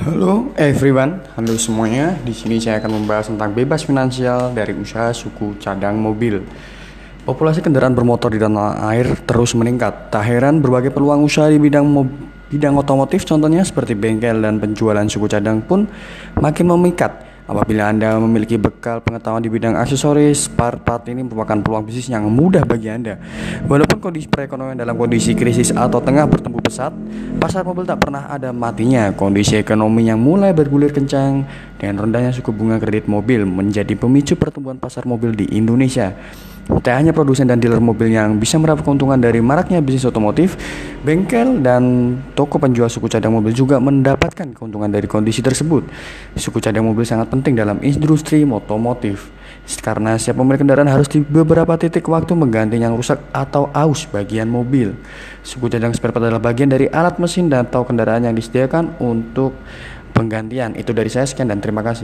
Halo everyone, halo semuanya. Di sini saya akan membahas tentang bebas finansial dari usaha suku cadang mobil. Populasi kendaraan bermotor di tanah air terus meningkat. Tak heran berbagai peluang usaha di bidang otomotif contohnya seperti bengkel dan penjualan suku cadang pun makin memikat. Apabila Anda memiliki bekal pengetahuan di bidang aksesoris, spare part ini merupakan peluang bisnis yang mudah bagi Anda. Walaupun kondisi perekonomian dalam kondisi krisis atau tengah bertumbuh pesat, pasar mobil tak pernah ada matinya. Kondisi ekonomi yang mulai bergulir kencang dan rendahnya suku bunga kredit mobil menjadi pemicu pertumbuhan pasar mobil di Indonesia. Tak hanya produsen dan dealer mobil yang bisa meraup keuntungan dari maraknya bisnis otomotif, bengkel dan toko penjual suku cadang mobil juga mendapatkan keuntungan dari kondisi tersebut. Suku cadang mobil sangat penting dalam industri otomotif karena setiap pemilik kendaraan harus di beberapa titik waktu mengganti yang rusak atau aus bagian mobil. Suku cadang spare part adalah bagian dari alat mesin dan atau kendaraan yang disediakan untuk penggantian. Itu dari saya, sekian dan terima kasih.